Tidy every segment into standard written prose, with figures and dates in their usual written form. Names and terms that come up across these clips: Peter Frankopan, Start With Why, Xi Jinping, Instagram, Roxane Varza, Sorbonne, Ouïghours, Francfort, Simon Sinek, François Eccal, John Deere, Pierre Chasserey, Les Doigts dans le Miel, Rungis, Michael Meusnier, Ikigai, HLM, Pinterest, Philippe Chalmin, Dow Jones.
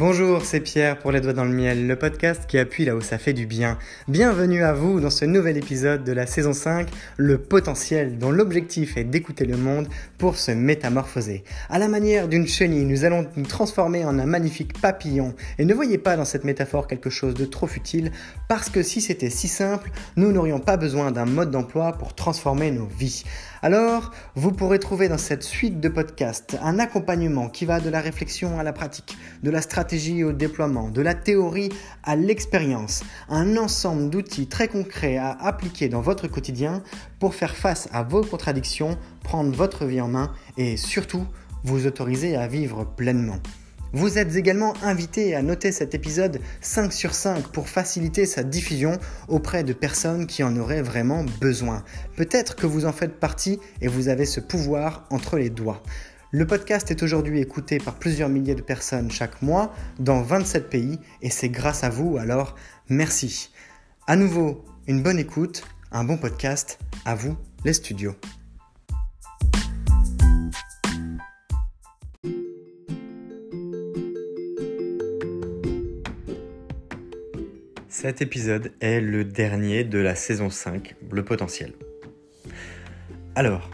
Bonjour, c'est Pierre pour Les Doigts dans le Miel, le podcast qui appuie là où ça fait du bien. Bienvenue à vous dans ce nouvel épisode de la saison 5, le potentiel, dont l'objectif est d'écouter le monde pour se métamorphoser. À la manière d'une chenille, nous allons nous transformer en un magnifique papillon. Et ne voyez pas dans cette métaphore quelque chose de trop futile, parce que si c'était si simple, nous n'aurions pas besoin d'un mode d'emploi pour transformer nos vies. Alors, vous pourrez trouver dans cette suite de podcasts un accompagnement qui va de la réflexion à la pratique, de la stratégie au déploiement, de la théorie à l'expérience, un ensemble d'outils très concrets à appliquer dans votre quotidien pour faire face à vos contradictions, prendre votre vie en main et surtout vous autoriser à vivre pleinement. Vous êtes également invité à noter cet épisode 5/5 pour faciliter sa diffusion auprès de personnes qui en auraient vraiment besoin. Peut-être que vous en faites partie et vous avez ce pouvoir entre les doigts. Le podcast est aujourd'hui écouté par plusieurs milliers de personnes chaque mois dans 27 pays et c'est grâce à vous, alors merci. À nouveau, une bonne écoute, un bon podcast, à vous les studios. Cet épisode est le dernier de la saison 5, le potentiel. Alors,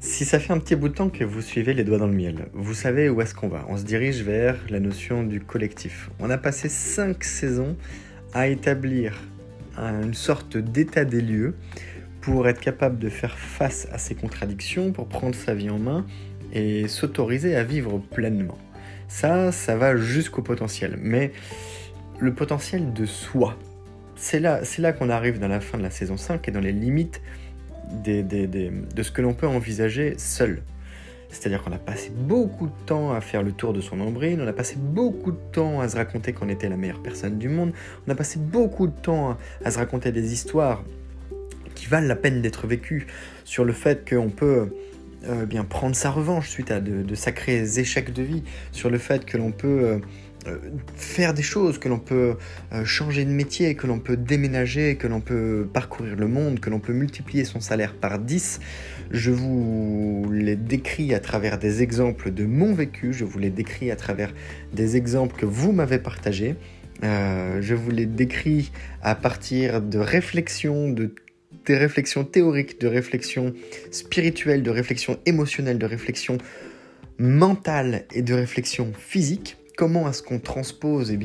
si ça fait un petit bout de temps que vous suivez Les Doigts dans le Miel, vous savez où est-ce qu'on va. On se dirige vers la notion du collectif. On a passé 5 saisons à établir une sorte d'état des lieux pour être capable de faire face à ses contradictions, pour prendre sa vie en main et s'autoriser à vivre pleinement. Ça va jusqu'au potentiel, mais le potentiel de soi, c'est là qu'on arrive dans la fin de la saison 5 et dans les limites de ce que l'on peut envisager seul. C'est-à-dire qu'on a passé beaucoup de temps à faire le tour de son nombril, on a passé beaucoup de temps à se raconter qu'on était la meilleure personne du monde, on a passé beaucoup de temps à se raconter des histoires qui valent la peine d'être vécues sur le fait qu'on peut bien prendre sa revanche suite à de sacrés échecs de vie, sur le fait que l'on peut faire des choses, que l'on peut changer de métier, que l'on peut déménager, que l'on peut parcourir le monde, que l'on peut multiplier son salaire par 10. Je vous les décris à travers des exemples de mon vécu, je vous les décris à travers des exemples que vous m'avez partagés, je vous les décris à partir de réflexions, des réflexions théoriques, de réflexions spirituelles, de réflexions émotionnelles, de réflexions mentales et de réflexions physiques. Comment est-ce qu'on transpose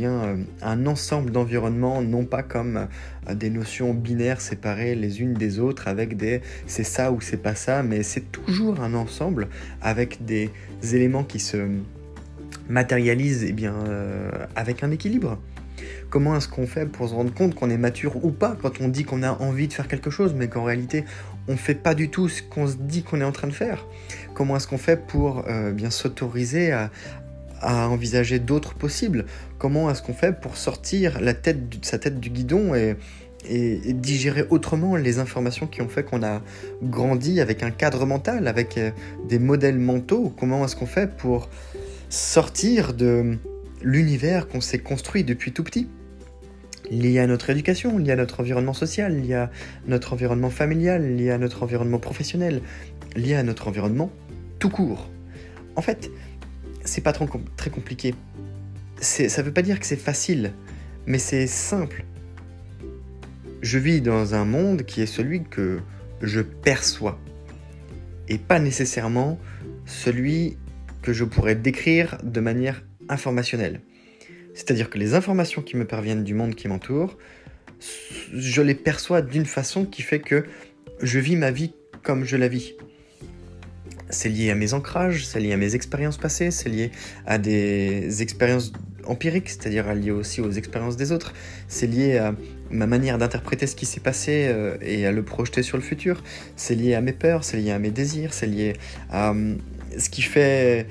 un ensemble d'environnements, non pas comme des notions binaires séparées les unes des autres avec des « c'est ça » ou « c'est pas ça », mais c'est toujours un ensemble avec des éléments qui se matérialisent avec un équilibre. Comment est-ce qu'on fait pour se rendre compte qu'on est mature ou pas quand on dit qu'on a envie de faire quelque chose, mais qu'en réalité, on ne fait pas du tout ce qu'on se dit qu'on est en train de faire ? Comment est-ce qu'on fait pour s'autoriser à envisager d'autres possibles? Comment est-ce qu'on fait pour sortir sa tête du guidon et digérer autrement les informations qui ont fait qu'on a grandi avec un cadre mental, avec des modèles mentaux? Comment est-ce qu'on fait pour sortir de l'univers qu'on s'est construit depuis tout petit, lié à notre éducation, lié à notre environnement social, lié à notre environnement familial, lié à notre environnement professionnel, lié à notre environnement tout court? En fait, c'est pas très compliqué. Ça veut pas dire que c'est facile, mais c'est simple. Je vis dans un monde qui est celui que je perçois, et pas nécessairement celui que je pourrais décrire de manière informationnelle. C'est-à-dire que les informations qui me parviennent du monde qui m'entoure, je les perçois d'une façon qui fait que je vis ma vie comme je la vis. C'est lié à mes ancrages, c'est lié à mes expériences passées, c'est lié à des expériences empiriques, c'est-à-dire lié aussi aux expériences des autres, c'est lié à ma manière d'interpréter ce qui s'est passé et à le projeter sur le futur, c'est lié à mes peurs, c'est lié à mes désirs, c'est lié à ce qui fait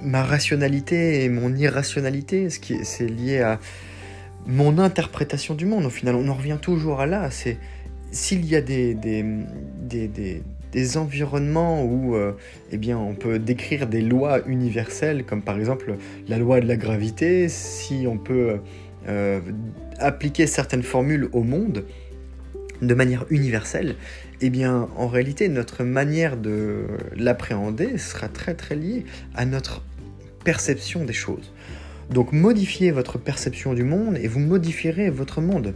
ma rationalité et mon irrationalité, c'est lié à mon interprétation du monde. Au final, on en revient toujours à là, c'est... S'il y a des environnements où on peut décrire des lois universelles, comme par exemple la loi de la gravité, si on peut appliquer certaines formules au monde, de manière universelle, eh bien, en réalité, notre manière de l'appréhender sera très très liée à notre perception des choses. Donc, modifiez votre perception du monde et vous modifierez votre monde.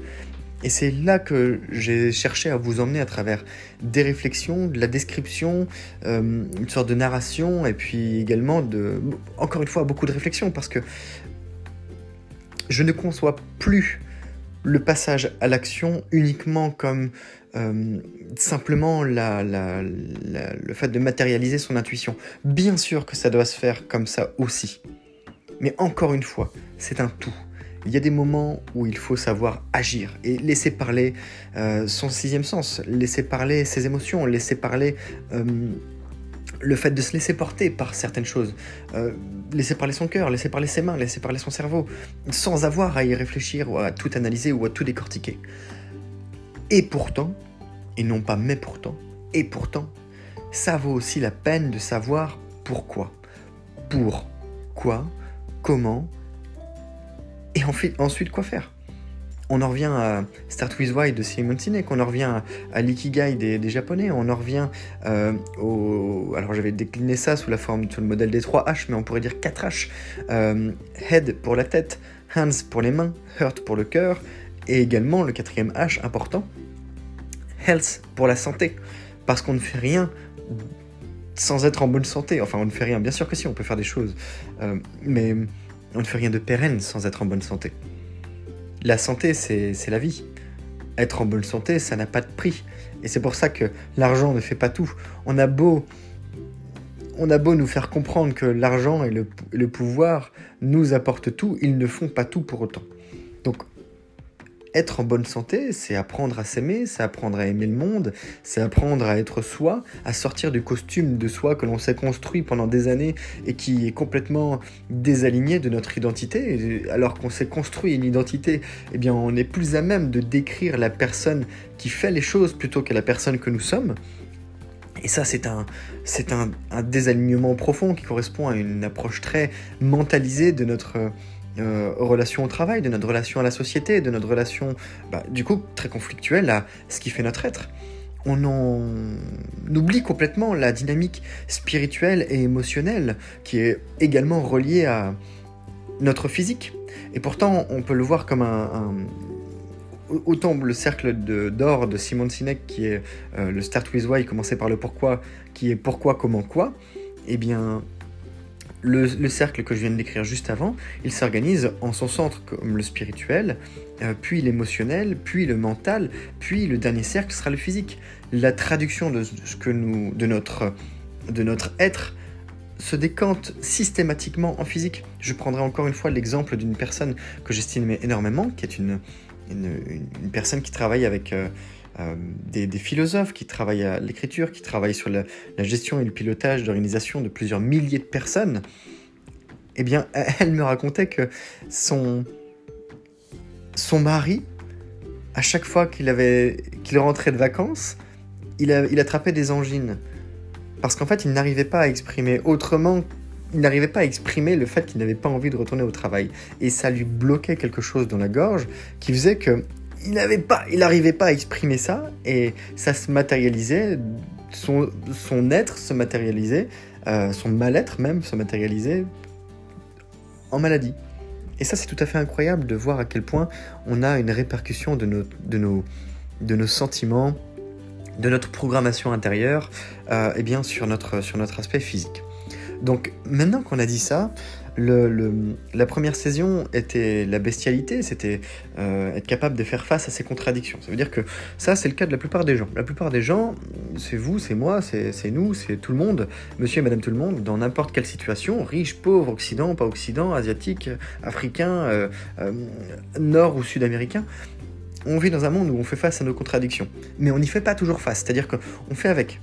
Et c'est là que j'ai cherché à vous emmener à travers des réflexions, de la description, une sorte de narration, et puis également, encore une fois, beaucoup de réflexions, parce que je ne conçois plus le passage à l'action uniquement comme simplement le fait de matérialiser son intuition. Bien sûr que ça doit se faire comme ça aussi. Mais encore une fois, c'est un tout. Il y a des moments où il faut savoir agir et laisser parler son sixième sens, laisser parler ses émotions, laisser parler le fait de se laisser porter par certaines choses, laisser parler son cœur, laisser parler ses mains, laisser parler son cerveau, sans avoir à y réfléchir ou à tout analyser ou à tout décortiquer. Et pourtant, et non pas mais pourtant, et pourtant, ça vaut aussi la peine de savoir pourquoi, comment, et ensuite, quoi faire ? On en revient à Start With Why de Simon Sinek, on en revient à l'Ikigai des Japonais, on en revient alors j'avais décliné ça sous la forme, sous le modèle des 3H, mais on pourrait dire 4H. Head pour la tête, hands pour les mains, heart pour le cœur, et également le quatrième H important, health pour la santé, parce qu'on ne fait rien sans être en bonne santé. Enfin, on ne fait rien, bien sûr que si, on peut faire des choses, mais on ne fait rien de pérenne sans être en bonne santé. La santé, c'est la vie. Être en bonne santé, ça n'a pas de prix. Et c'est pour ça que l'argent ne fait pas tout. On a beau nous faire comprendre que l'argent et le pouvoir nous apportent tout, ils ne font pas tout pour autant. Donc, être en bonne santé, c'est apprendre à s'aimer, c'est apprendre à aimer le monde, c'est apprendre à être soi, à sortir du costume de soi que l'on s'est construit pendant des années et qui est complètement désaligné de notre identité. Et alors qu'on s'est construit une identité, eh bien on est plus à même de décrire la personne qui fait les choses plutôt que la personne que nous sommes. Et ça, c'est un désalignement profond qui correspond à une approche très mentalisée de notre relation au travail, de notre relation à la société, de notre relation, du coup, très conflictuelle à ce qui fait notre être. On oublie complètement la dynamique spirituelle et émotionnelle qui est également reliée à notre physique. Et pourtant, on peut le voir comme autant le cercle d'or de Simon Sinek qui est le Start With Why, commencer par le pourquoi, qui est pourquoi, comment, quoi, eh bien, le cercle que je viens de décrire juste avant, il s'organise en son centre comme le spirituel, puis l'émotionnel, puis le mental, puis le dernier cercle sera le physique. La traduction de ce que notre être se décante systématiquement en physique. Je prendrai encore une fois l'exemple d'une personne que j'estimais énormément, qui est une personne qui travaille avec des philosophes, qui travaillent à l'écriture, qui travaillent sur la gestion et le pilotage d'organisations de plusieurs milliers de personnes. Eh bien, elle me racontait que son mari, à chaque fois qu'il rentrait de vacances, il attrapait des angines. Parce qu'en fait, il n'arrivait pas à exprimer le fait qu'il n'avait pas envie de retourner au travail. Et ça lui bloquait quelque chose dans la gorge qui faisait que il n'arrivait pas à exprimer ça, et ça se matérialisait, son être se matérialisait, son mal-être même se matérialisait en maladie. Et ça, c'est tout à fait incroyable de voir à quel point on a une répercussion de nos sentiments, de notre programmation intérieure, et bien sur notre aspect physique. Donc maintenant qu'on a dit ça, la première saison était la bestialité, c'était être capable de faire face à ses contradictions. Ça veut dire que ça, c'est le cas de la plupart des gens. La plupart des gens, c'est vous, c'est moi, c'est nous, c'est tout le monde, monsieur et madame tout le monde, dans n'importe quelle situation, riche, pauvre, occident, pas occident, asiatique, africain, nord ou sud-américain, on vit dans un monde où on fait face à nos contradictions. Mais on n'y fait pas toujours face, c'est-à-dire qu'on fait avec.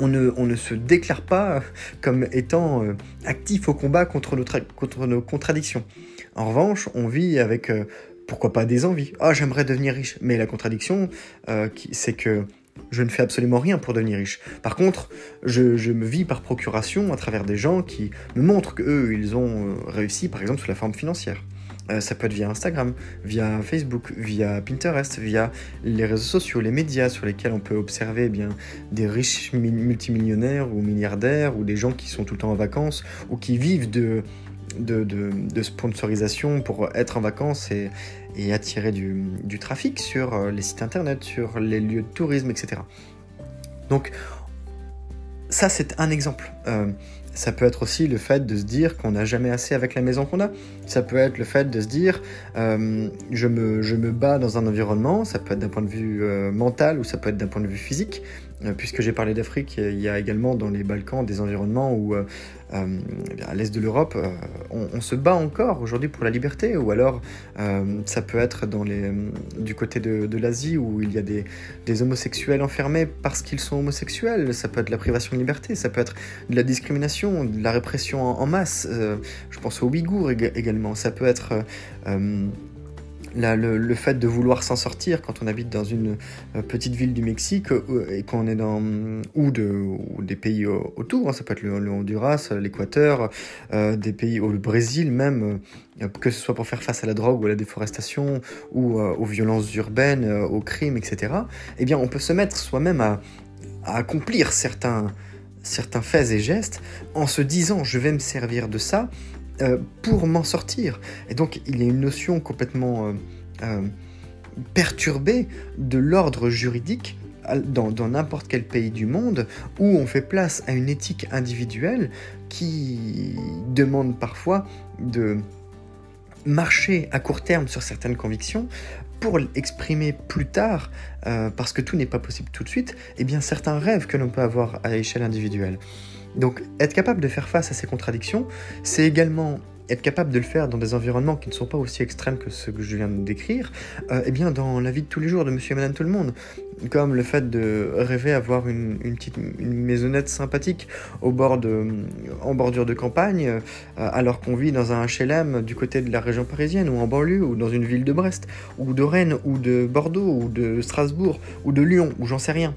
On ne se déclare pas comme étant actif au combat contre nos contradictions. En revanche, on vit avec, pourquoi pas, des envies. « Ah, j'aimerais devenir riche !» Mais la contradiction, c'est que je ne fais absolument rien pour devenir riche. Par contre, je me vis par procuration à travers des gens qui me montrent qu'eux, ils ont réussi, par exemple, sous la forme financière. Ça peut être via Instagram, via Facebook, via Pinterest, via les réseaux sociaux, les médias sur lesquels on peut observer des riches multimillionnaires ou milliardaires ou des gens qui sont tout le temps en vacances ou qui vivent de sponsorisation pour être en vacances et attirer du trafic sur les sites internet, sur les lieux de tourisme, etc. Donc ça, c'est un exemple. Ça peut être aussi le fait de se dire qu'on n'a jamais assez avec la maison qu'on a. Ça peut être le fait de se dire je me bats dans un environnement. Ça peut être d'un point de vue mental ou ça peut être d'un point de vue physique. Puisque j'ai parlé d'Afrique, il y a également dans les Balkans des environnements où, à l'est de l'Europe, on se bat encore aujourd'hui pour la liberté. Ou alors, ça peut être du côté de l'Asie où il y a des homosexuels enfermés parce qu'ils sont homosexuels. Ça peut être la privation de liberté, ça peut être de la discrimination, de la répression en masse. Je pense aux Ouïghours également. Ça peut être... Le fait de vouloir s'en sortir quand on habite dans une petite ville du Mexique et qu'on est ou des pays autour, ça peut être le Honduras, l'Équateur, des pays au Brésil même, que ce soit pour faire face à la drogue ou à la déforestation ou aux violences urbaines, aux crimes, etc. Eh bien, on peut se mettre soi-même à accomplir certains faits et gestes en se disant « je vais me servir de ça ». Pour m'en sortir. Et donc, il y a une notion complètement perturbée de l'ordre juridique dans n'importe quel pays du monde où on fait place à une éthique individuelle qui demande parfois de marcher à court terme sur certaines convictions pour l'exprimer plus tard, parce que tout n'est pas possible tout de suite, et bien certains rêves que l'on peut avoir à l'échelle individuelle. Donc, être capable de faire face à ces contradictions, c'est également être capable de le faire dans des environnements qui ne sont pas aussi extrêmes que ceux que je viens de décrire, dans la vie de tous les jours de monsieur et madame tout le monde, comme le fait de rêver avoir une petite maisonnette sympathique en bordure de campagne, alors qu'on vit dans un HLM du côté de la région parisienne, ou en banlieue, ou dans une ville de Brest, ou de Rennes, ou de Bordeaux, ou de Strasbourg, ou de Lyon, ou j'en sais rien.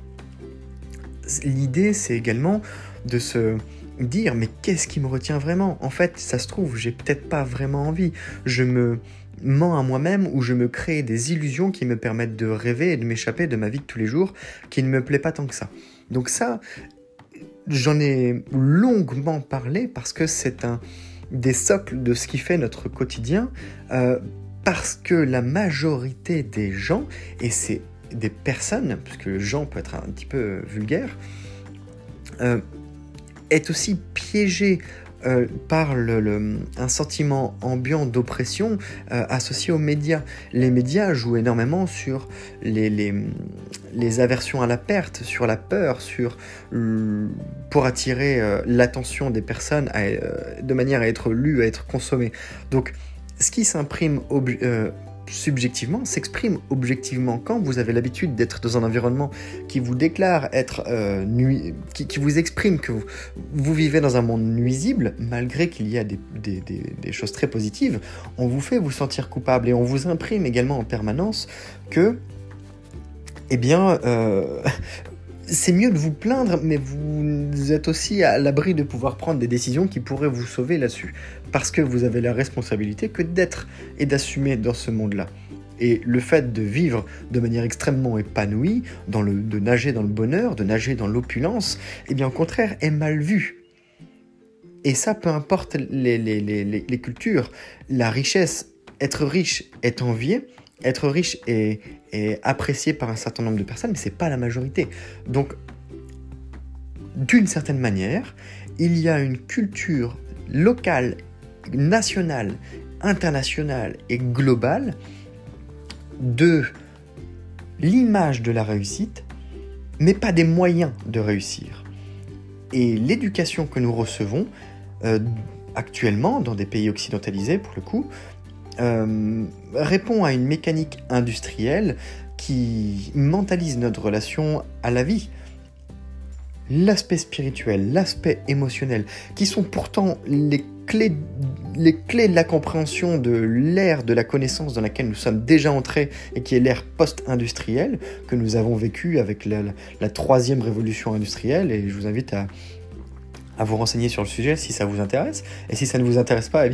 L'idée, c'est également de se dire « mais qu'est-ce qui me retient vraiment ? En fait, ça se trouve, j'ai peut-être pas vraiment envie. Je me mens à moi-même ou je me crée des illusions qui me permettent de rêver et de m'échapper de ma vie de tous les jours qui ne me plaît pas tant que ça. » Donc ça, j'en ai longuement parlé parce que c'est un des socles de ce qui fait notre quotidien, parce que la majorité des gens, et c'est des personnes, parce que « gens » peut être un petit peu vulgaire, est aussi piégé par un sentiment ambiant d'oppression associé aux médias. Les médias jouent énormément sur les aversions à la perte, sur la peur, pour attirer l'attention des personnes de manière à être lues, à être consommées. Donc, ce qui s'imprime subjectivement s'exprime objectivement. Quand vous avez l'habitude d'être dans un environnement qui vous déclare être qui vous exprime que vous vivez dans un monde nuisible, malgré qu'il y a des choses très positives, on vous fait vous sentir coupable et on vous imprime également en permanence que c'est mieux de vous plaindre, mais vous êtes aussi à l'abri de pouvoir prendre des décisions qui pourraient vous sauver là-dessus. Parce que vous avez la responsabilité que d'être et d'assumer dans ce monde-là. Et le fait de vivre de manière extrêmement épanouie, de nager dans le bonheur, de nager dans l'opulence, au contraire, est mal vu. Et ça, peu importe les cultures, la richesse, être riche est envié. Être riche est apprécié par un certain nombre de personnes, mais ce n'est pas la majorité. Donc, d'une certaine manière, il y a une culture locale, nationale, internationale et globale de l'image de la réussite, mais pas des moyens de réussir. Et l'éducation que nous recevons actuellement dans des pays occidentalisés, pour le coup, répond à une mécanique industrielle qui mentalise notre relation à la vie. L'aspect spirituel, l'aspect émotionnel, qui sont pourtant les clés de la compréhension de l'ère de la connaissance dans laquelle nous sommes déjà entrés et qui est l'ère post-industrielle que nous avons vécue avec la troisième révolution industrielle, et je vous invite à vous renseigner sur le sujet si ça vous intéresse, et si ça ne vous intéresse pas,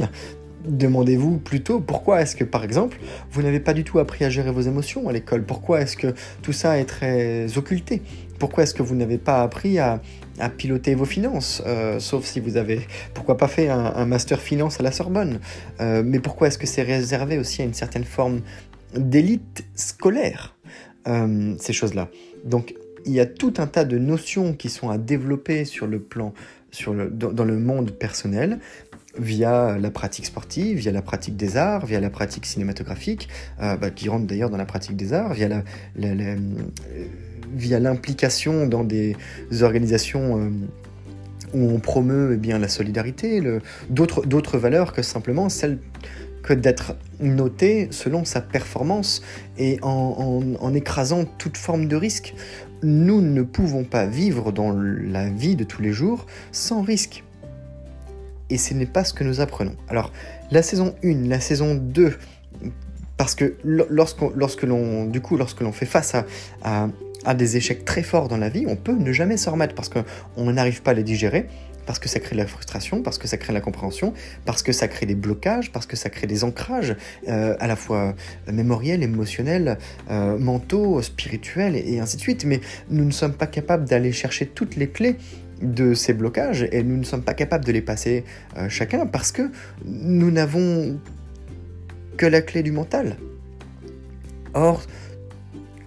Demandez-vous plutôt pourquoi est-ce que, par exemple, vous n'avez pas du tout appris à gérer vos émotions à l'école? Pourquoi est-ce que tout ça est très occulté? Pourquoi est-ce que vous n'avez pas appris à piloter vos finances, sauf si vous avez, pourquoi pas, fait un master finance à la Sorbonne? Mais pourquoi est-ce que c'est réservé aussi à une certaine forme d'élite scolaire, ces choses-là? Donc, il y a tout un tas de notions qui sont à développer sur le plan, dans le monde personnel, via la pratique sportive, via la pratique des arts, via la pratique cinématographique, qui rentre d'ailleurs dans la pratique des arts, via via l'implication dans des organisations où on promeut la solidarité, d'autres valeurs que simplement celles que d'être noté selon sa performance et en écrasant toute forme de risque. Nous ne pouvons pas vivre dans la vie de tous les jours sans risque. Et ce n'est pas ce que nous apprenons. Alors, la saison 1, la saison 2, parce que lorsque l'on fait face à des échecs très forts dans la vie, on peut ne jamais s'en remettre parce qu'on n'arrive pas à les digérer, parce que ça crée de la frustration, parce que ça crée de la compréhension, parce que ça crée des blocages, parce que ça crée des ancrages, à la fois mémoriels, émotionnels, mentaux, spirituels, et ainsi de suite. Mais nous ne sommes pas capables d'aller chercher toutes les clés de ces blocages et nous ne sommes pas capables de les passer chacun parce que nous n'avons que la clé du mental. Or,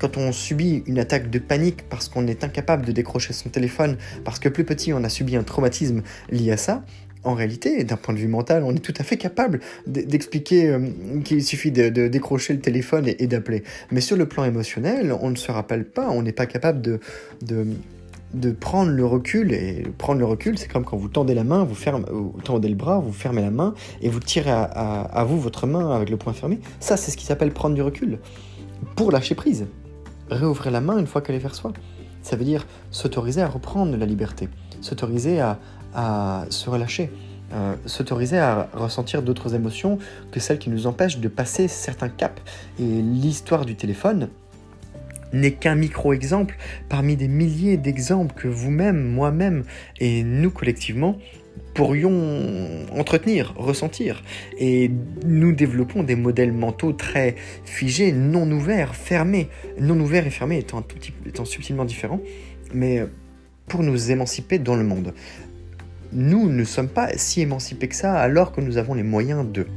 quand on subit une attaque de panique parce qu'on est incapable de décrocher son téléphone, parce que plus petit on a subi un traumatisme lié à ça, en réalité, d'un point de vue mental, on est tout à fait capable d'expliquer qu'il suffit de décrocher le téléphone et d'appeler. Mais sur le plan émotionnel, on ne se rappelle pas, on n'est pas capable de prendre le recul, et prendre le recul, c'est comme quand vous tendez la main, vous tendez le bras, vous fermez la main, et vous tirez à vous votre main avec le poing fermé. Ça, c'est ce qui s'appelle prendre du recul. Pour lâcher prise, réouvrir la main une fois qu'elle est vers soi. Ça veut dire s'autoriser à reprendre la liberté, s'autoriser à se relâcher, s'autoriser à ressentir d'autres émotions que celles qui nous empêchent de passer certains caps. Et l'histoire du téléphone n'est qu'un micro-exemple parmi des milliers d'exemples que vous-même, moi-même et nous collectivement pourrions entretenir, ressentir. Et nous développons des modèles mentaux très figés, non ouverts, fermés. Non ouverts et fermés étant subtilement différents, mais pour nous émanciper dans le monde. Nous ne sommes pas si émancipés que ça alors que nous avons les moyens d'eux.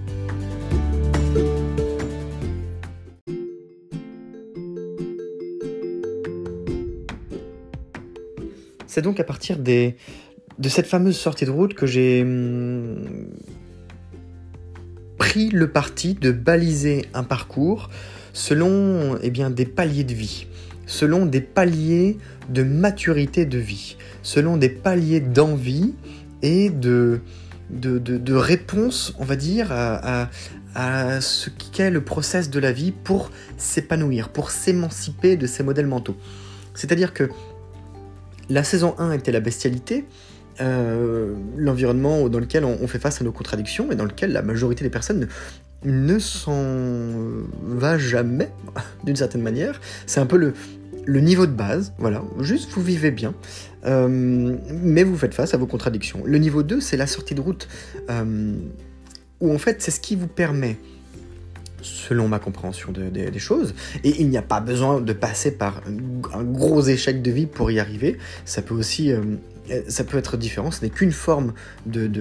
C'est donc à partir de cette fameuse sortie de route que j'ai pris le parti de baliser un parcours selon des paliers de vie, selon des paliers de maturité de vie, selon des paliers d'envie et de réponse, on va dire, à ce qu'est le process de la vie pour s'épanouir, pour s'émanciper de ces modèles mentaux. C'est-à-dire que la saison 1 était la bestialité, l'environnement dans lequel on fait face à nos contradictions et dans lequel la majorité des personnes ne s'en va jamais, d'une certaine manière. C'est un peu le niveau de base, voilà. Juste, vous vivez bien, mais vous faites face à vos contradictions. Le niveau 2, c'est la sortie de route, où en fait, c'est ce qui vous permet, selon ma compréhension des choses, et il n'y a pas besoin de passer par un gros échec de vie pour y arriver, ça peut être différent, ce n'est qu'une forme de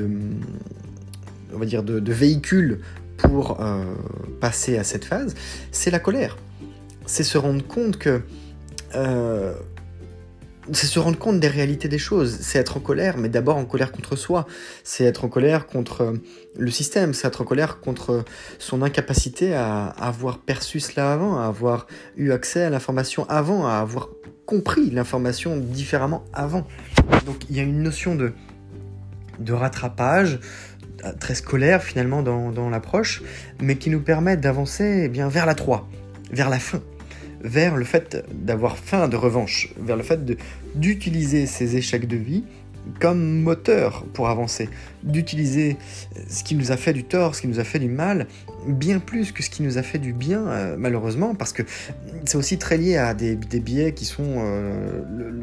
véhicule pour passer à cette phase, c'est la colère, c'est se rendre compte que... c'est se rendre compte des réalités des choses, c'est être en colère, mais d'abord en colère contre soi, c'est être en colère contre le système, c'est être en colère contre son incapacité à avoir perçu cela avant, à avoir eu accès à l'information avant, à avoir compris l'information différemment avant. Donc il y a une notion de rattrapage, très scolaire finalement dans l'approche, mais qui nous permet d'avancer vers la 3, vers la fin, vers le fait d'avoir faim de revanche, vers le fait d'utiliser ces échecs de vie comme moteur pour avancer, d'utiliser ce qui nous a fait du tort, ce qui nous a fait du mal, bien plus que ce qui nous a fait du bien, malheureusement, parce que c'est aussi très lié à des biais qui sont,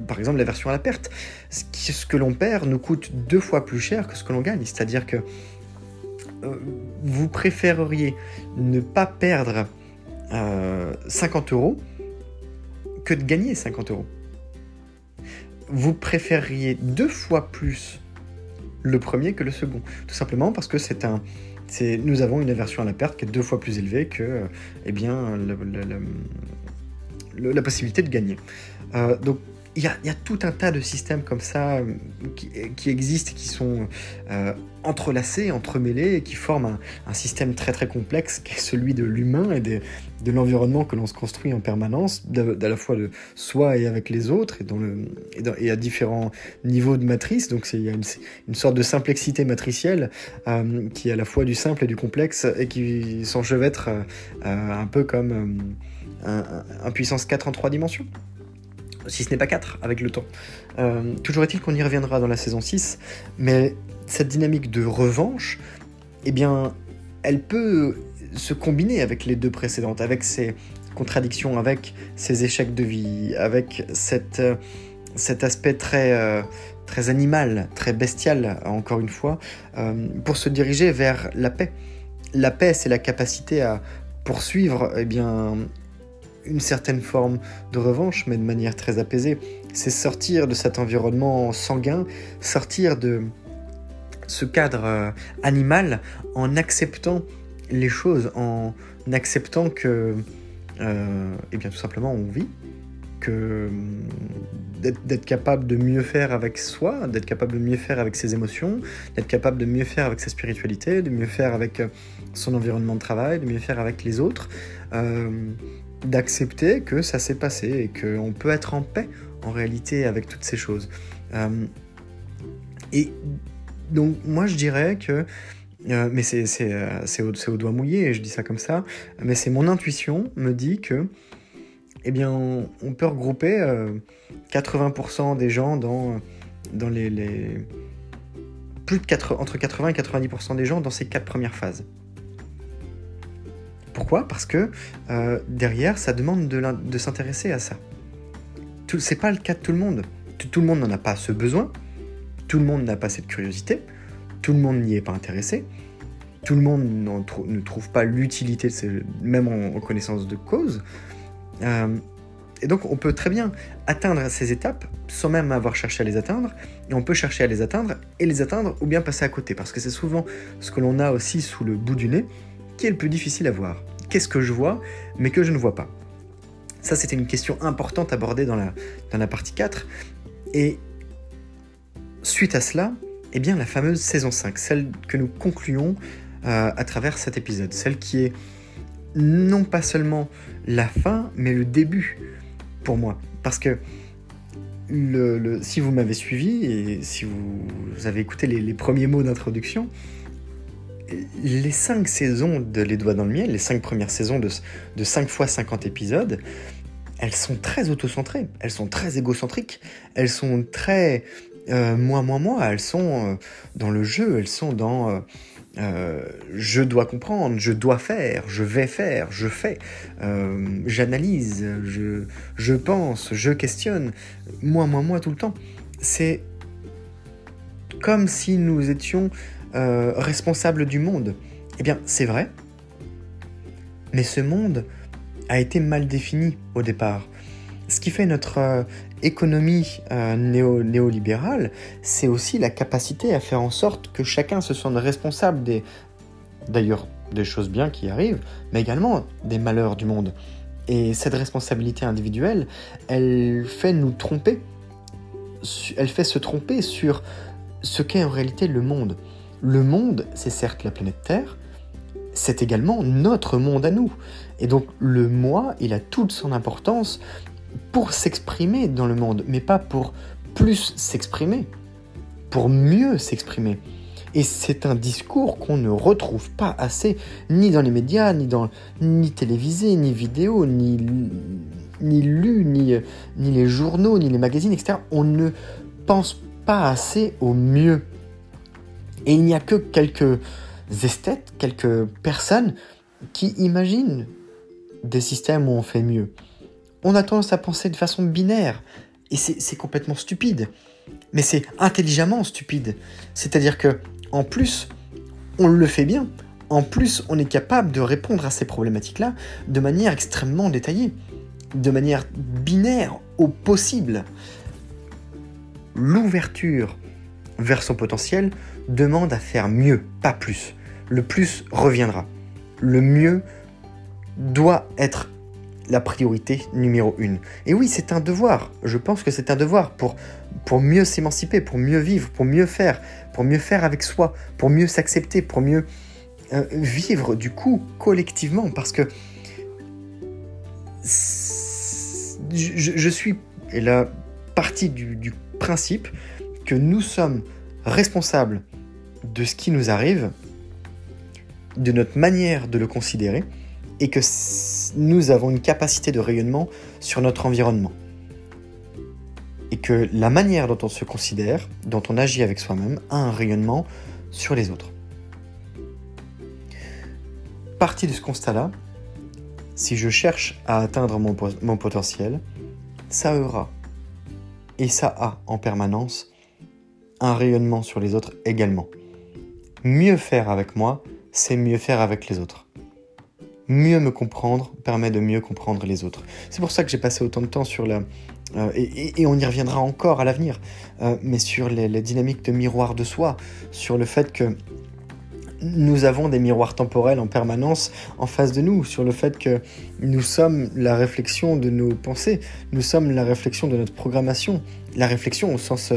par exemple, l'aversion à la perte. Ce que l'on perd nous coûte 2 fois plus cher que ce que l'on gagne, c'est-à-dire que vous préféreriez ne pas perdre 50 € que de gagner 50 €. Vous préféreriez 2 fois plus le premier que le second, tout simplement parce que nous avons une aversion à la perte qui est 2 fois plus élevée que la possibilité de gagner. Donc il y a tout un tas de systèmes comme ça qui existent, qui sont entrelacés, entremêlés, et qui forment un système très très complexe qui est celui de l'humain et de l'environnement que l'on se construit en permanence, à la fois de soi et avec les autres, et à différents niveaux de matrice. Donc il y a une sorte de simplexité matricielle qui est à la fois du simple et du complexe, et qui s'enchevêtre un peu comme un puissance 4 en 3 dimensions. Si ce n'est pas 4 avec le temps. Toujours est-il qu'on y reviendra dans la saison 6, mais cette dynamique de revanche, eh bien, elle peut se combiner avec les 2 précédentes, avec ces contradictions, avec ces échecs de vie, avec cet aspect très animal, très bestial, encore une fois, pour se diriger vers la paix. La paix, c'est la capacité à poursuivre, eh bien, une certaine forme de revanche, mais de manière très apaisée. C'est sortir de cet environnement sanguin, sortir de ce cadre animal en acceptant les choses, en acceptant que, tout simplement, on vit, que d'être capable de mieux faire avec soi, d'être capable de mieux faire avec ses émotions, d'être capable de mieux faire avec sa spiritualité, de mieux faire avec son environnement de travail, de mieux faire avec les autres, d'accepter que ça s'est passé et qu'on peut être en paix en réalité avec toutes ces choses. Et donc moi je dirais que, mais c'est au doigt mouillé et je dis ça comme ça, mais c'est mon intuition me dit que, eh bien, on peut regrouper 80% des gens dans les plus de entre 80 et 90% des gens dans ces 4 premières phases. Pourquoi ? Parce que derrière, ça demande de s'intéresser à ça. C'est pas le cas de tout le monde. Tout le monde n'en a pas ce besoin. Tout le monde n'a pas cette curiosité. Tout le monde n'y est pas intéressé. Tout le monde ne trouve pas l'utilité, même en connaissance de cause. Et donc, on peut très bien atteindre ces étapes sans même avoir cherché à les atteindre. Et on peut chercher à les atteindre ou bien passer à côté. Parce que c'est souvent ce que l'on a aussi sous le bout du nez, qui est le plus difficile à voir. Qu'est-ce que je vois, mais que je ne vois pas ? Ça, c'était une question importante abordée dans la partie 4. Et suite à cela, eh bien, la fameuse saison 5, celle que nous concluons à travers cet épisode, celle qui est non pas seulement la fin, mais le début pour moi. Parce que si vous m'avez suivi, et si vous avez écouté les premiers mots d'introduction, les 5 saisons de Les Doigts dans le Miel, les 5 premières saisons de 5 x 50 épisodes, elles sont très autocentrées, elles sont très égocentriques, elles sont très moi, elles sont dans le jeu, elles sont dans je dois comprendre, je dois faire, je vais faire, je fais, j'analyse, je pense, je questionne, moi tout le temps. C'est comme si nous étions responsable du monde. Eh bien, c'est vrai, mais ce monde a été mal défini au départ. Ce qui fait notre économie néolibérale, c'est aussi la capacité à faire en sorte que chacun se sente responsable d'ailleurs, des choses bien qui arrivent, mais également des malheurs du monde. Et cette responsabilité individuelle, elle fait nous tromper. Elle fait se tromper sur ce qu'est en réalité le monde. Le monde, c'est certes la planète Terre, c'est également notre monde à nous. Et donc le moi, il a toute son importance pour s'exprimer dans le monde, mais pas pour plus s'exprimer, pour mieux s'exprimer. Et c'est un discours qu'on ne retrouve pas assez, ni dans les médias, ni télévisé, ni vidéo, ni lu, ni les journaux, ni les magazines, etc. On ne pense pas assez au mieux. Et il n'y a que quelques esthètes, quelques personnes qui imaginent des systèmes où on fait mieux. On a tendance à penser de façon binaire, et c'est complètement stupide, mais c'est intelligemment stupide. C'est-à-dire que, en plus, on le fait bien. En plus, on est capable de répondre à ces problématiques-là de manière extrêmement détaillée, de manière binaire au possible. L'ouverture vers son potentiel demande à faire mieux, pas plus. Le plus reviendra. Le mieux doit être la priorité numéro 1. Et oui, c'est un devoir. Je pense que c'est un devoir pour mieux s'émanciper, pour mieux vivre, pour mieux faire avec soi, pour mieux s'accepter, pour mieux vivre du coup collectivement. Parce que je suis, et là, partie du principe que nous sommes responsables de ce qui nous arrive, de notre manière de le considérer, et que nous avons une capacité de rayonnement sur notre environnement. Et que la manière dont on se considère, dont on agit avec soi-même, a un rayonnement sur les autres. Parti de ce constat-là, si je cherche à atteindre mon potentiel, ça aura, et ça a en permanence, un rayonnement sur les autres également. Mieux faire avec moi, c'est mieux faire avec les autres. Mieux me comprendre permet de mieux comprendre les autres. C'est pour ça que j'ai passé autant de temps sur la... et on y reviendra encore à l'avenir, mais sur les dynamiques de miroir de soi, sur le fait que nous avons des miroirs temporels en permanence en face de nous, sur le fait que nous sommes la réflexion de nos pensées, nous sommes la réflexion de notre programmation, la réflexion au sens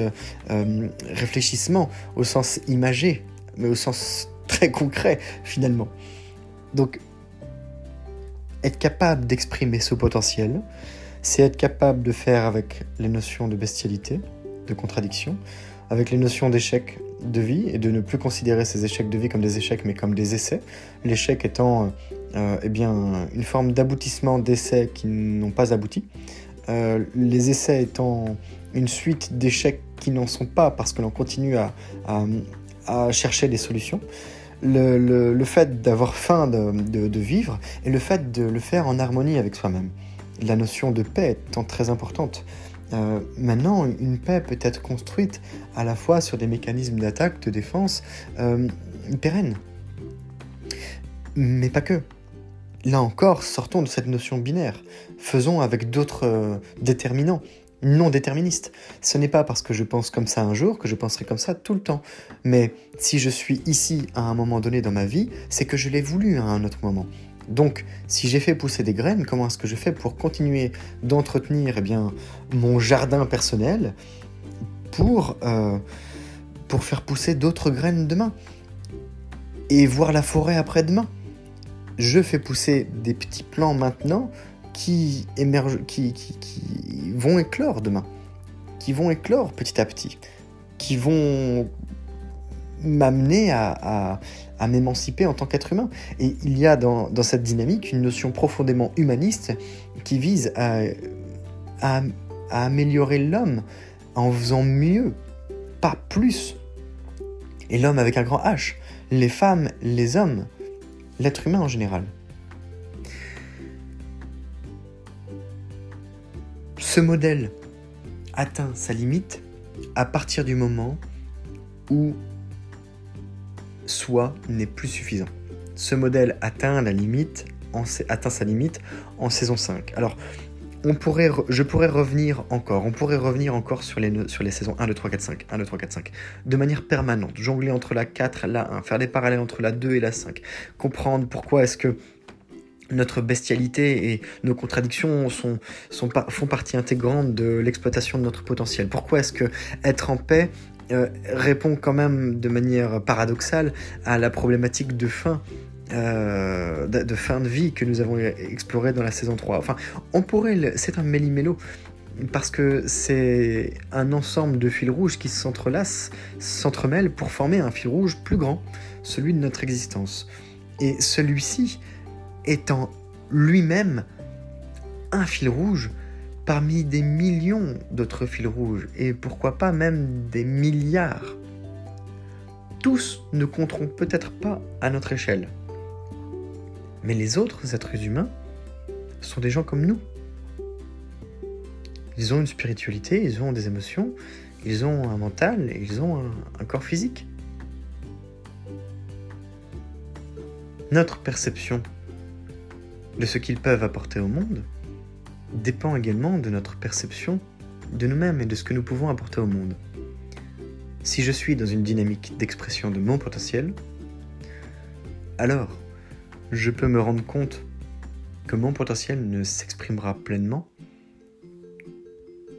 réfléchissement, au sens imagé, mais au sens très concret finalement. Donc, être capable d'exprimer ce potentiel, c'est être capable de faire avec les notions de bestialité, de contradiction, avec les notions d'échec de vie, et de ne plus considérer ces échecs de vie comme des échecs, mais comme des essais. L'échec étant une forme d'aboutissement d'essais qui n'ont pas abouti. Les essais étant une suite d'échecs qui n'en sont pas, parce que l'on continue à chercher des solutions. Le fait d'avoir faim de vivre et le fait de le faire en harmonie avec soi-même. La notion de paix étant très importante. Maintenant, une paix peut être construite à la fois sur des mécanismes d'attaque, de défense, pérennes. Mais pas que. Là encore, sortons de cette notion binaire. Faisons avec d'autres déterminants, non déterministes. Ce n'est pas parce que je pense comme ça un jour que je penserai comme ça tout le temps. Mais si je suis ici à un moment donné dans ma vie, c'est que je l'ai voulu à un autre moment. Donc, si j'ai fait pousser des graines, comment est-ce que je fais pour continuer d'entretenir mon jardin personnel pour faire pousser d'autres graines demain et voir la forêt après-demain? Je fais pousser des petits plants maintenant qui émergent, qui vont éclore demain, qui vont éclore petit à petit, qui vont m'amener à m'émanciper en tant qu'être humain. Et il y a dans cette dynamique une notion profondément humaniste qui vise à améliorer l'homme en faisant mieux, pas plus. Et l'homme avec un grand H, les femmes, les hommes, l'être humain en général. Ce modèle atteint sa limite à partir du moment où soi n'est plus suffisant. Ce modèle atteint sa limite en saison 5. Alors, je pourrais revenir encore sur les saisons 1, 2, 3, 4, 5, 1, 2, 3, 4, 5, de manière permanente, jongler entre la 4 et la 1, faire des parallèles entre la 2 et la 5, comprendre pourquoi est-ce que notre bestialité et nos contradictions font partie intégrante de l'exploitation de notre potentiel. Pourquoi est-ce que être en paix répond quand même de manière paradoxale à la problématique de fin de vie que nous avons explorée dans la saison 3. Enfin, c'est un méli-mélo, parce que c'est un ensemble de fils rouges qui s'entremêlent pour former un fil rouge plus grand, celui de notre existence. Et celui-ci étant lui-même un fil rouge parmi des millions d'autres fils rouges, et pourquoi pas même des milliards. Tous ne compteront peut-être pas à notre échelle. Mais les autres êtres humains sont des gens comme nous. Ils ont une spiritualité, ils ont des émotions, ils ont un mental, ils ont un corps physique. notre perception de ce qu'ils peuvent apporter au monde dépend également de notre perception de nous-mêmes et de ce que nous pouvons apporter au monde. Si je suis dans une dynamique d'expression de mon potentiel, alors je peux me rendre compte que mon potentiel ne s'exprimera pleinement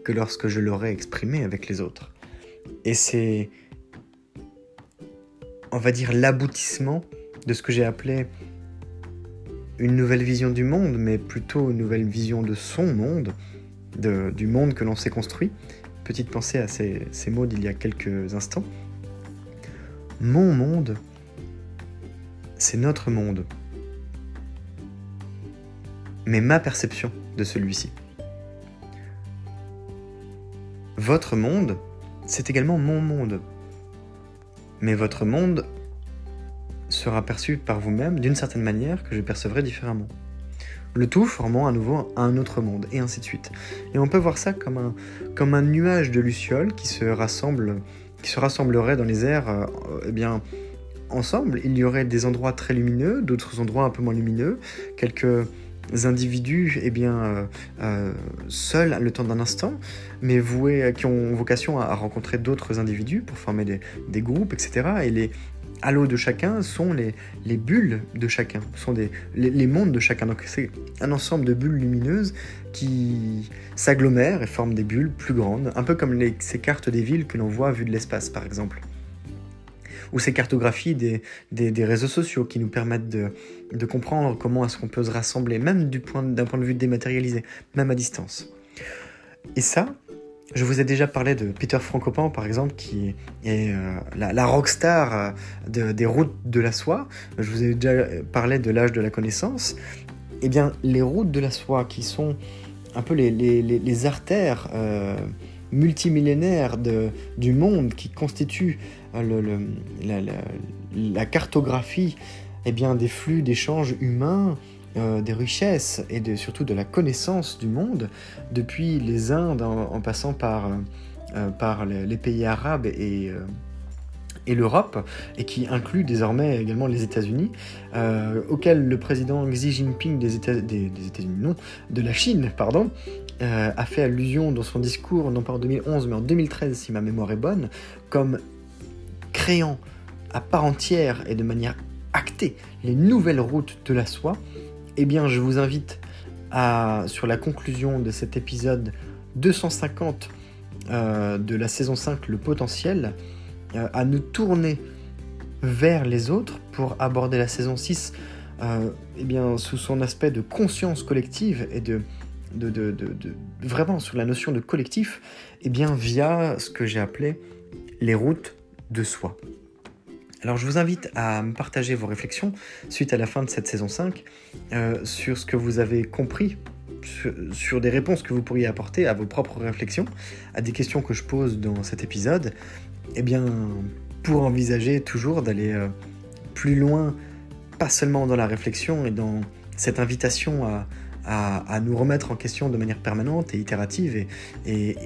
que lorsque je l'aurai exprimé avec les autres. Et c'est, on va dire, l'aboutissement de ce que j'ai appelé une nouvelle vision du monde, mais plutôt une nouvelle vision de son monde, du monde que l'on s'est construit. Petite pensée à ces mots d'il y a quelques instants. Mon monde, c'est notre monde, mais ma perception de celui-ci. Votre monde, c'est également mon monde, mais votre monde sera perçu par vous-même d'une certaine manière que je percevrai différemment. Le tout formant à nouveau un autre monde, et ainsi de suite. Et on peut voir ça comme un nuage de lucioles qui se rassemblerait dans les airs, ensemble. Il y aurait des endroits très lumineux, d'autres endroits un peu moins lumineux, quelques individus seuls le temps d'un instant, mais qui ont vocation à rencontrer d'autres individus pour former des groupes, etc. Et les halos de chacun sont les bulles de chacun, sont les mondes de chacun. Donc c'est un ensemble de bulles lumineuses qui s'agglomèrent et forment des bulles plus grandes, un peu comme ces cartes des villes que l'on voit vues de l'espace, par exemple, ou ces cartographies des réseaux sociaux qui nous permettent de comprendre comment est-ce qu'on peut se rassembler, même d'un point de vue dématérialisé, même à distance. Et ça, je vous ai déjà parlé de Peter Frankopan, par exemple, qui est la rockstar des routes de la soie. Je vous ai déjà parlé de l'âge de la connaissance. Eh bien, les routes de la soie, qui sont un peu les artères multimillénaires du monde, qui constituent la cartographie des flux d'échanges humains, des richesses et surtout de la connaissance du monde, depuis les Indes en passant par les pays arabes et l'Europe, et qui inclut désormais également les États-Unis, auquel le président Xi Jinping de la Chine, a fait allusion dans son discours, non pas en 2011, mais en 2013, si ma mémoire est bonne, comme créant à part entière et de manière actée les nouvelles routes de la soie. Eh bien, je vous invite sur la conclusion de cet épisode 250 de la saison 5, le potentiel, à nous tourner vers les autres pour aborder la saison 6 sous son aspect de conscience collective et de vraiment sous la notion de collectif, via ce que j'ai appelé les routes de soi. Alors je vous invite à me partager vos réflexions suite à la fin de cette saison 5 sur ce que vous avez compris, sur des réponses que vous pourriez apporter à vos propres réflexions, à des questions que je pose dans cet épisode, pour envisager toujours d'aller plus loin, pas seulement dans la réflexion et dans cette invitation à nous remettre en question de manière permanente et itérative et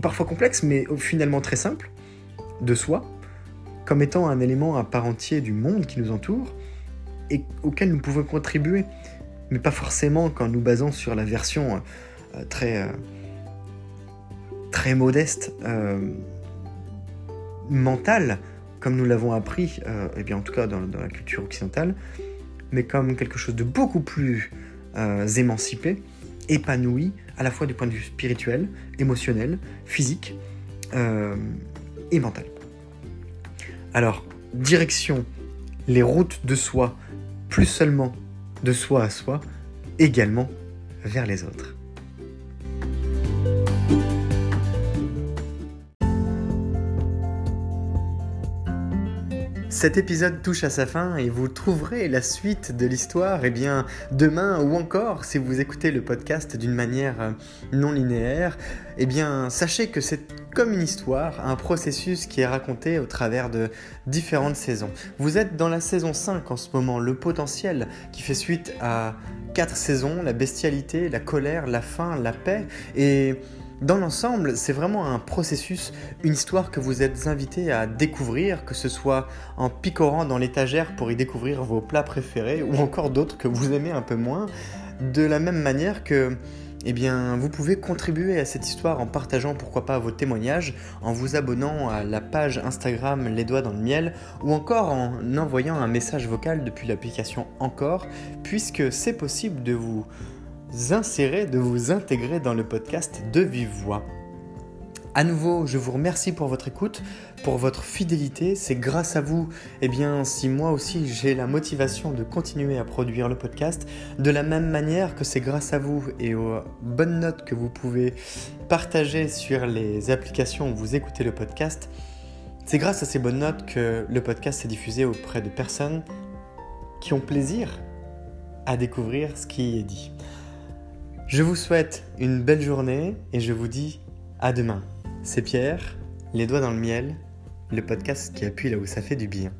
parfois complexe, mais finalement très simple, de soi, comme étant un élément à part entière du monde qui nous entoure et auquel nous pouvons contribuer, mais pas forcément qu'en nous basant sur la version très modeste mentale, comme nous l'avons appris, en tout cas dans la culture occidentale, mais comme quelque chose de beaucoup plus émancipé, épanoui, à la fois du point de vue spirituel, émotionnel, physique et mental. Alors, direction les routes de soi, plus seulement de soi à soi, également vers les autres. Cet épisode touche à sa fin et vous trouverez la suite de l'histoire demain, ou encore si vous écoutez le podcast d'une manière non linéaire, sachez que c'est comme une histoire, un processus qui est raconté au travers de différentes saisons. Vous êtes dans la saison 5 en ce moment, le potentiel, qui fait suite à 4 saisons, la bestialité, la colère, la faim, la paix, et Dans l'ensemble, c'est vraiment un processus, une histoire que vous êtes invité à découvrir, que ce soit en picorant dans l'étagère pour y découvrir vos plats préférés ou encore d'autres que vous aimez un peu moins, de la même manière que vous pouvez contribuer à cette histoire en partageant pourquoi pas vos témoignages, en vous abonnant à la page Instagram Les Doigts dans le Miel ou encore en envoyant un message vocal depuis l'application Encore, puisque c'est possible de vous insérer, de vous intégrer dans le podcast de vive voix. À nouveau, je vous remercie pour votre écoute, pour votre fidélité. C'est grâce à vous, si moi aussi j'ai la motivation de continuer à produire le podcast, de la même manière que c'est grâce à vous et aux bonnes notes que vous pouvez partager sur les applications où vous écoutez le podcast. C'est grâce à ces bonnes notes que le podcast s'est diffusé auprès de personnes qui ont plaisir à découvrir ce qui y est dit. Je vous souhaite une belle journée et je vous dis à demain. C'est Pierre, Les Doigts dans le Miel, le podcast qui appuie là où ça fait du bien.